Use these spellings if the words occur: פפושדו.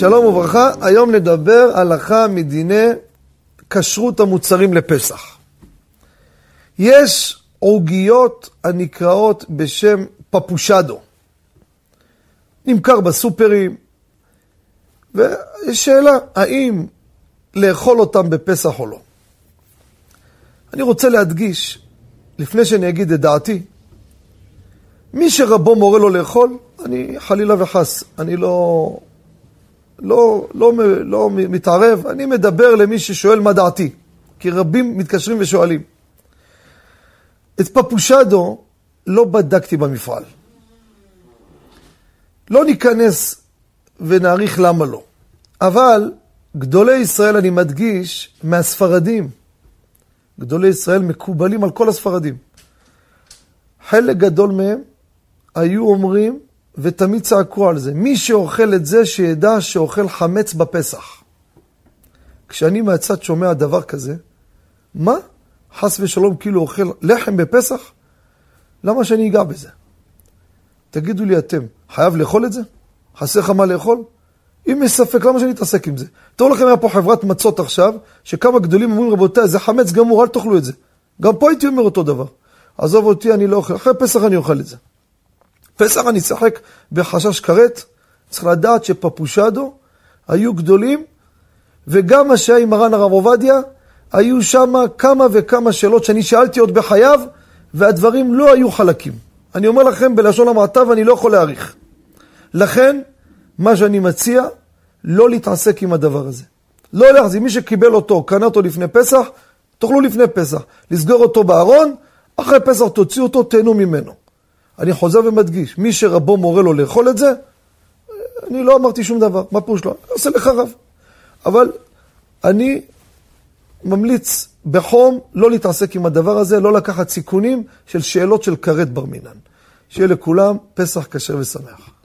שלום וברכה, היום נדבר הלכה מדיני כשרות המוצרים לפסח. יש עוגיות הנקראות בשם פפושדו. נמכר בסופרים, ויש שאלה האם לאכול אותם בפסח או לא. אני רוצה להדגיש, לפני שאני אגיד את דעתי, מי שרבו מורה לו לאכול, אני חלילה וחס, אני לא מתערב, אני מדבר למי ששואל מה דעתי, כי רבים מתקשרים ושואלים. את פפושדו לא בדקתי במפעל. לא ניכנס ונעריך למה לא. אבל גדולי ישראל, אני מדגיש, מהספרדים. גדולי ישראל מקובלים על כל הספרדים. חלק גדול מהם היו אומרים, ותמיד צעקו על זה, מי שאוכל את זה שידע שאוכל חמץ בפסח. כשאני מהצד שומע דבר כזה, מה? חס ושלום כאילו אוכל לחם בפסח? למה שאני אגע בזה? תגידו לי אתם, חייב לאכול את זה? חסר לך מה לאכול? אם יש ספק, למה שאני אתעסק עם זה? תראו לכם, היה פה חברת מצות עכשיו, שכמה גדולים אומרים, רבותיי, זה חמץ גמור, אל תאכלו את זה. גם פה הייתי אומר אותו דבר. עזוב אותי, אני לא אוכל. אחרי פסח אני אוכל את זה. פסח אני שחק בחשש קראת. צריך לדעת שפפושדו היו גדולים, וגם מה שהיה עם מרן הרב עובדיה, היו שם כמה וכמה שאלות שאני שאלתי עוד בחייו, והדברים לא היו חלקים. אני אומר לכם בלשון המעטה, ואני לא יכול להעריך. לכן, מה שאני מציע, לא להתעסק עם הדבר הזה. לא להחזיק, מי שקיבל אותו, קנה אותו לפני פסח, תאכלו לפני פסח. לסגור אותו בארון, אחרי פסח תוציאו אותו, תהנו ממנו. אני חוזר ומדגיש, מי שרבו מורה לו לאכול את זה, אני לא אמרתי שום דבר, מה פירוש לא? אני עושה לך רב. אבל אני ממליץ בחום לא להתעסק עם הדבר הזה, לא לקחת סיכונים של שאלות של קראת בר מינן. שיהיה לכולם פסח כשר ושמח.